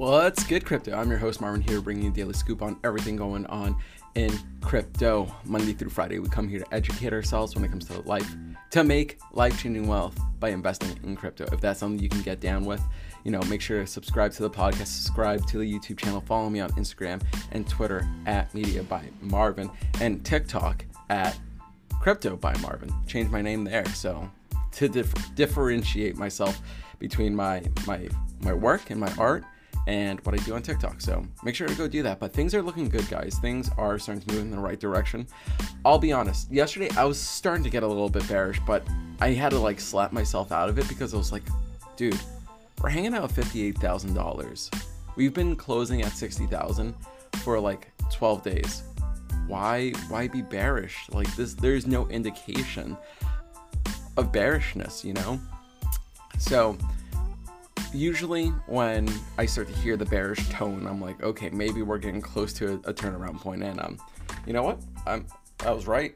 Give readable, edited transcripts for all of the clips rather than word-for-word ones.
What's good, crypto? I'm your host Marvin here, bringing you a daily scoop on everything going on in crypto. Monday through Friday, we come here to educate ourselves when it comes to life, to make life-changing wealth by investing in crypto. If that's something you can get down with, you know, make sure to subscribe to the podcast, subscribe to the YouTube channel, follow me on Instagram and Twitter at Media by Marvin and TikTok at Crypto by Marvin. Changed my name there, so to differentiate myself between my work and my art and what I do on TikTok. So make sure to go do that. But things are looking good, guys. Things are starting to move in the right direction. I'll be honest. Yesterday, I was starting to get a little bit bearish, but I had to like slap myself out of it because I was like, dude, we're hanging out at $58,000. We've been closing at $60,000 for like 12 days. Why be bearish? Like this, there's no indication of bearishness, you know? So usually when I start to hear the bearish tone, I'm like, okay, maybe we're getting close to a turnaround point. And you know what? I was right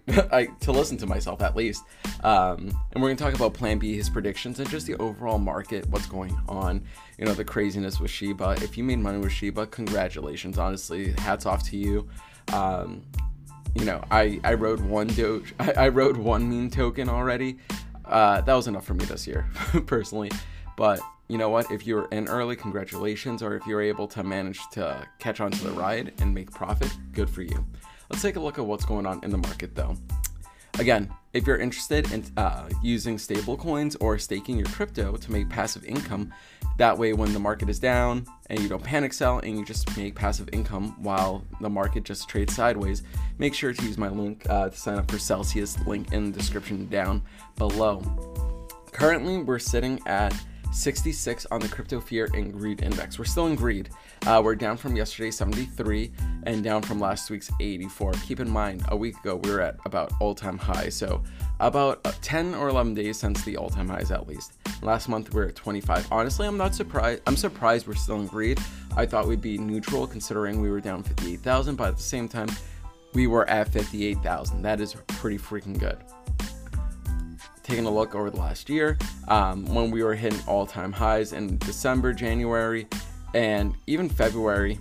to listen to myself at least. And we're going to talk about Plan B, his predictions, and just the overall market, what's going on, you know, the craziness with Shiba. If you made money with Shiba, congratulations, honestly, hats off to you. You know, I rode one Doge, I rode one meme token already. That was enough for me this year, personally. But you know what, if you're in early, congratulations, or if you're able to manage to catch on to the ride and make profit, good for you. Let's take a look at what's going on in the market though. Again, if you're interested in using stable coins or staking your crypto to make passive income, that way when the market is down and you don't panic sell and you just make passive income while the market just trades sideways, make sure to use my link to sign up for Celsius, link in the description down below. Currently, we're sitting at 66 on the crypto fear and greed index. We're still in greed. We're down from yesterday's 73 and down from last week's 84. Keep in mind, a week ago, we were at about all-time high. So about 10 or 11 days since the all-time highs, at least. Last month, we were at 25. Honestly, I'm not surprised. I'm surprised we're still in greed. I thought we'd be neutral considering we were down 58,000, but at the same time, we were at 58,000. That is pretty freaking good. Taking a look over the last year, when we were hitting all-time highs in December, January, and even February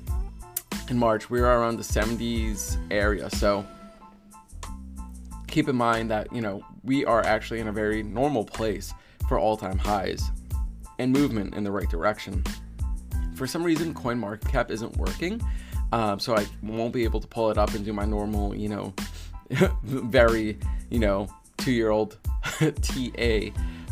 and March, we were around the 70s area. So keep in mind that, you know, we are actually in a very normal place for all-time highs and movement in the right direction. For some reason, CoinMarketCap isn't working, so I won't be able to pull it up and do my normal, you know, very, you know, two-year-old TA,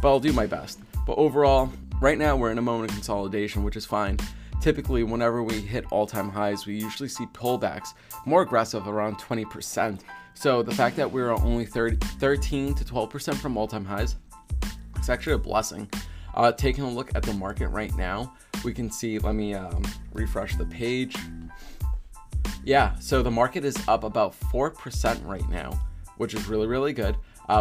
but I'll do my best. But overall, right now we're in a moment of consolidation, which is fine. Typically, whenever we hit all-time highs, we usually see pullbacks more aggressive around 20%. So the fact that we're only 13 to 12% from all-time highs, it's actually a blessing. Taking a look at the market right now, we can see, let me refresh the page. Yeah, so the market is up about 4% right now, which is really, really good.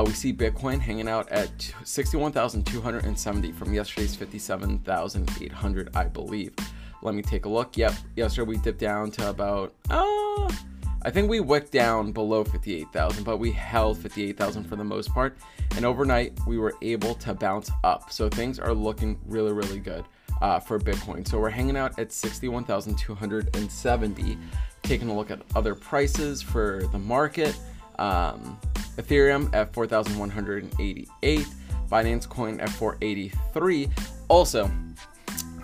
We see Bitcoin hanging out at 61,270 from yesterday's 57,800, I believe. Let me take a look. Yep, yesterday we dipped down to about, I think we wicked down below 58,000, but we held 58,000 for the most part. And overnight, we were able to bounce up. So things are looking really, really good for Bitcoin. So we're hanging out at 61,270. Taking a look at other prices for the market. Ethereum at 4,188, Binance Coin at 483. Also,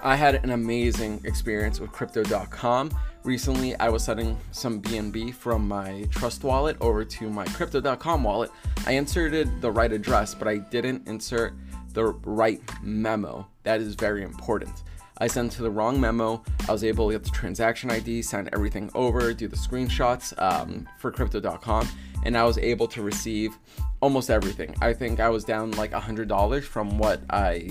I had an amazing experience with crypto.com. Recently, I was sending some BNB from my Trust wallet over to my crypto.com wallet. I inserted the right address, but I didn't insert the right memo. That is very important. I sent to the wrong memo. I was able to get the transaction ID, send everything over, do the screenshots for crypto.com, and I was able to receive almost everything. I think I was down like $100 from what I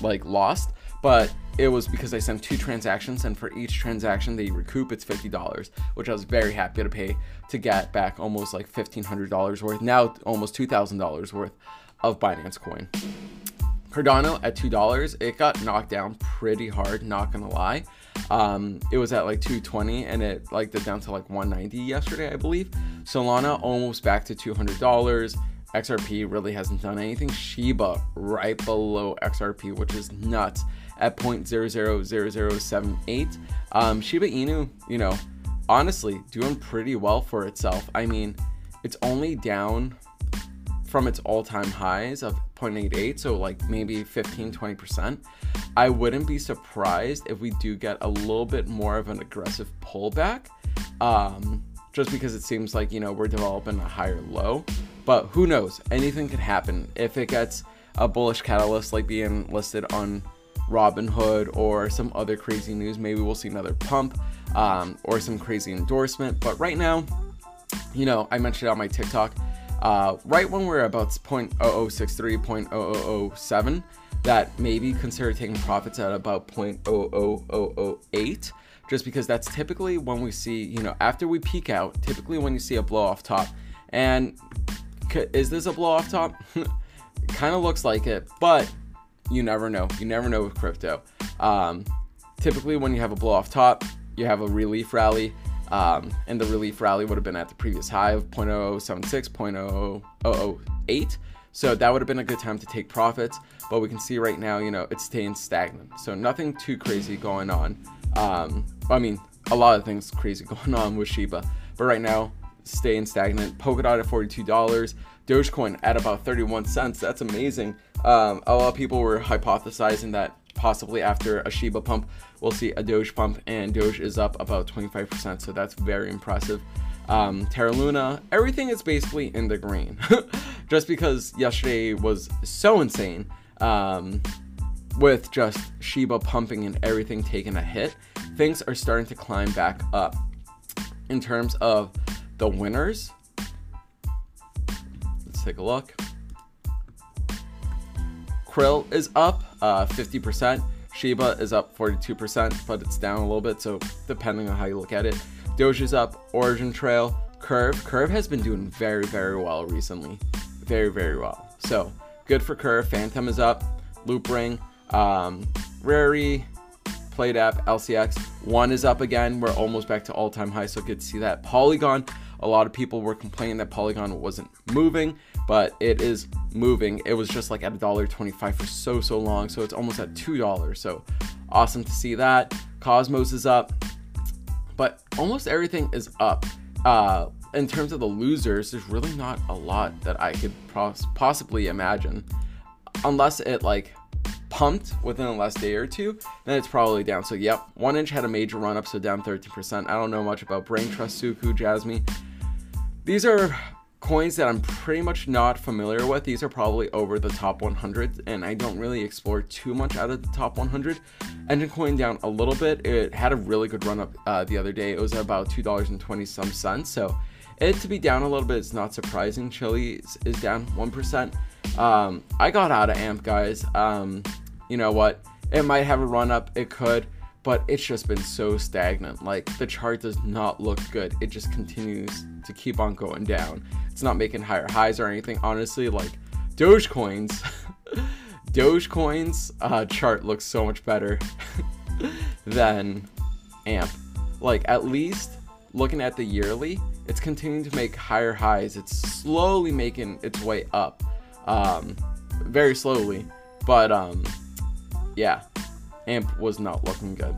like lost, but it was because I sent two transactions, and for each transaction they recoup it's $50, which I was very happy to pay to get back almost like $1,500 worth, now almost $2,000 worth of Binance Coin. Cardano at $2, it got knocked down pretty hard, not gonna lie. It was at like 220 and it like dipped down to like 190 yesterday, I believe. Solana almost back to $200. XRP really hasn't done anything. Shiba right below XRP, which is nuts, at 0.000078. Shiba Inu, you know, honestly doing pretty well for itself. I mean, it's only down from its all-time highs of 0.88, so like maybe 15-20%. I wouldn't be surprised if we do get a little bit more of an aggressive pullback, just because it seems like, you know, we're developing a higher low. But who knows? Anything could happen. If it gets a bullish catalyst like being listed on Robinhood or some other crazy news, maybe we'll see another pump or some crazy endorsement. But right now, you know, I mentioned on my TikTok, right when we're about 0.0063, 0.0007, that maybe consider taking profits at about 0.00008, just because that's typically when we see, you know, after we peak out, typically when you see a blow off top. And is this a blow off top? Kind of looks like it, but you never know. You never know with crypto. Typically when you have a blow off top, you have a relief rally, and the relief rally would have been at the previous high of 0.0076, 0.0008. So that would have been a good time to take profits, but we can see right now, you know, it's staying stagnant. So nothing too crazy going on. I mean, a lot of things crazy going on with Shiba, but right now, staying stagnant. Polkadot at $42, Dogecoin at about 31 cents. That's amazing. A lot of people were hypothesizing that possibly after a Shiba pump we'll see a Doge pump, and Doge is up about 25%, so that's very impressive. Terra Luna, everything is basically in the green just because yesterday was so insane, with just Shiba pumping and everything taking a hit. Things are starting to climb back up. In terms of the winners, let's take a look. Krill is up 50%, Shiba is up 42%, but it's down a little bit, so depending on how you look at it. Doge is up, Origin Trail, Curve has been doing very well recently, very well, so good for Curve. Phantom is up, Loop Ring, Rary, Played App, LCX. One is up again. We're almost back to all-time high, so good to see that. Polygon, a lot of people were complaining that Polygon wasn't moving, but it is moving. It was just like at $1.25 for so long, so it's almost at $2, so awesome to see that. Cosmos is up, but almost everything is up. In terms of the losers, there's really not a lot that I could possibly imagine, unless it like pumped within the last day or two, then it's probably down. So yep, 1inch had a major run up, so down 13%. I don't know much about Brain Trust, Suku, Jasmine. These are coins that I'm pretty much not familiar with. These are probably over the top 100, and I don't really explore too much out of the top 100. Engine Coin down a little bit. It had a really good run up the other day. It was about $2.20 some cents, so it to be down a little bit is not surprising. Chili is down 1%. I got out of AMP, guys. You know what, it might have a run up, it could, but it's just been so stagnant. Like, the chart does not look good. It just continues to keep on going down. It's not making higher highs or anything. Honestly, like Dogecoin's chart looks so much better than AMP. Like, at least looking at the yearly, it's continuing to make higher highs. It's slowly making its way up, very slowly, but yeah, AMP was not looking good.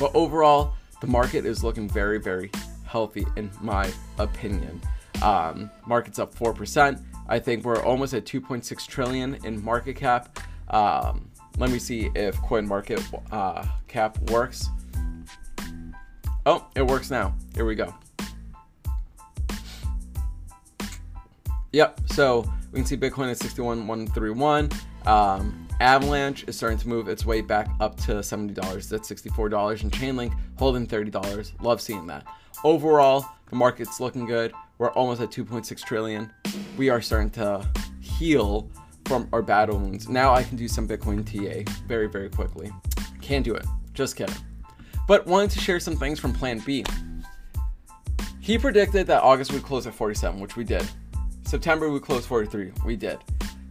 But overall, the market is looking very healthy in my opinion. Market's up 4%. I think we're almost at 2.6 trillion in market cap. Let me see if CoinMarketCap works. Oh, it works now. Here we go. Yep, so we can see Bitcoin at 61,131. Avalanche is starting to move its way back up to $70. That's $64. And Chainlink holding $30. Love seeing that. Overall, the market's looking good. We're almost at 2.6 trillion. We are starting to heal from our battle wounds. Now I can do some Bitcoin TA very quickly. Can't do it. Just kidding. But wanted to share some things from Plan B. He predicted that August would close at 47, which we did. September we closed 43, we did.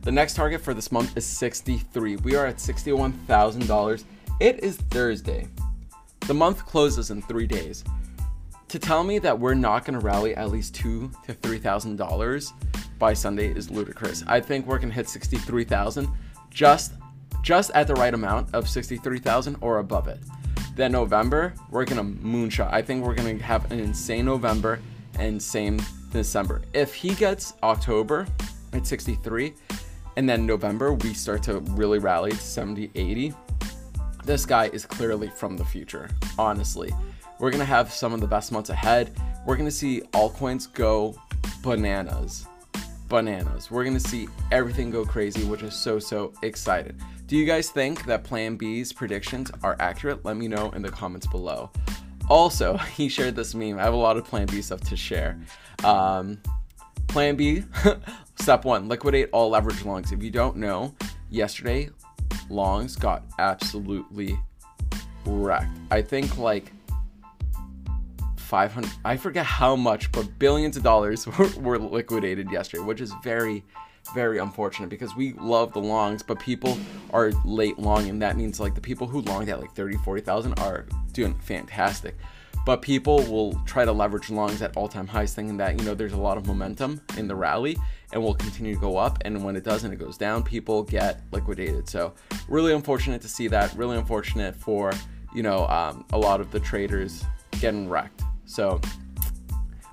The next target for this month is 63. We are at $61,000. It is Thursday. The month closes in 3 days. to tell me that we're not going to rally at least $2,000 to $3,000 by Sunday is ludicrous. I think we're going to hit 63,000, just at the right amount of 63,000 or above it. Then November, we're going to moonshot. I think we're going to have an insane November and insane December. If he gets October at 63, and then November, we start to really rally to 70, 80. This guy is clearly from the future, honestly. We're going to have some of the best months ahead. We're going to see altcoins go bananas. Bananas. We're going to see everything go crazy, which is so, so excited. Do you guys think that Plan B's predictions are accurate? Let me know in the comments below. Also, he shared this meme. I have a lot of Plan B stuff to share. Plan B, step one, liquidate all leverage longs. If you don't know, yesterday, longs got absolutely wrecked. I think like 500, I forget how much, but billions of dollars were liquidated yesterday, which is very, very unfortunate because we love the longs, but people are late long, and that means like the people who longed at like 30, 40,000 are doing fantastic. But people will try to leverage longs at all-time highs, thinking that, you know, there's a lot of momentum in the rally and will continue to go up. And when it doesn't, it goes down, people get liquidated. So really unfortunate to see that, really unfortunate for, you know, a lot of the traders getting wrecked. So,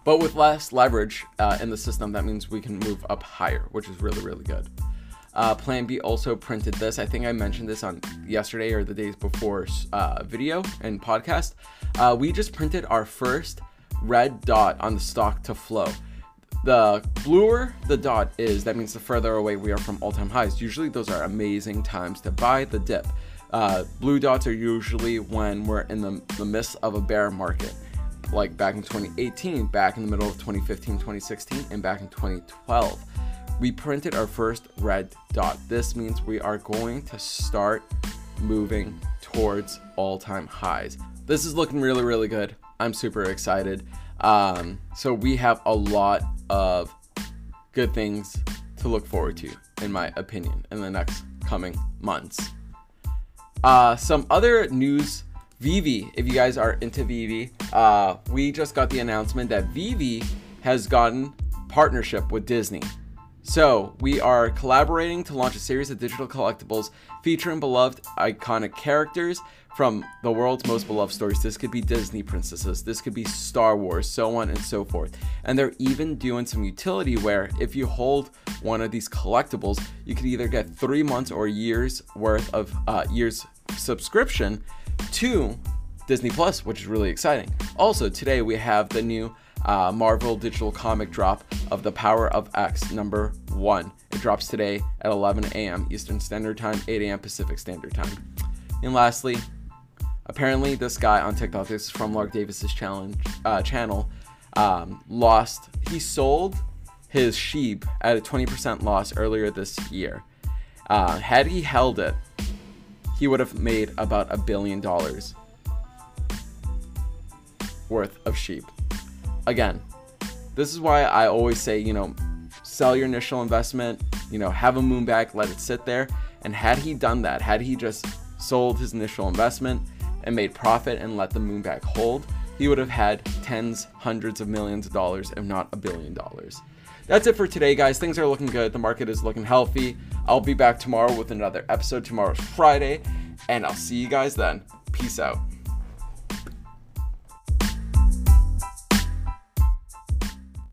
but with less leverage in the system, that means we can move up higher, which is really, really good. Plan B also printed this. I think I mentioned this on yesterday or the days before video and podcast. We just printed our first red dot on the stock to flow. The bluer the dot is, that means the further away we are from all-time highs. Usually those are amazing times to buy the dip. Blue dots are usually when we're in the midst of a bear market, like back in 2018, back in the middle of 2015, 2016, and back in 2012. We printed our first red dot. This means we are going to start moving towards all-time highs. This is looking really, really good. I'm super excited. So we have a lot of good things to look forward to, in my opinion, in the next coming months. Some other news, Vivi, if you guys are into Vivi, we just got the announcement that Vivi has gotten partnership with Disney. So we are collaborating to launch a series of digital collectibles featuring beloved iconic characters from the world's most beloved stories. This could be Disney princesses, this could be Star Wars, so on and so forth. And they're even doing some utility where if you hold one of these collectibles, you could either get 3 months or years worth of years subscription to Disney Plus, which is really exciting. Also today we have the new Marvel digital comic drop of The Power of X #1. It drops today at 11 a.m. Eastern Standard Time, 8 a.m. Pacific Standard Time. And lastly, apparently this guy on TikTok, this is from Lark Davis's channel, he sold his sheep at a 20% loss earlier this year. Had he held it, he would have made about $1 billion worth of sheep. Again, this is why I always say, you know, sell your initial investment, you know, have a moon back, let it sit there. And had he done that, had he just sold his initial investment and made profit and let the moon back hold, he would have had tens, hundreds of millions of dollars, if not $1 billion. That's it for today, guys. Things are looking good. The market is looking healthy. I'll be back tomorrow with another episode. Tomorrow's Friday, and I'll see you guys then. Peace out.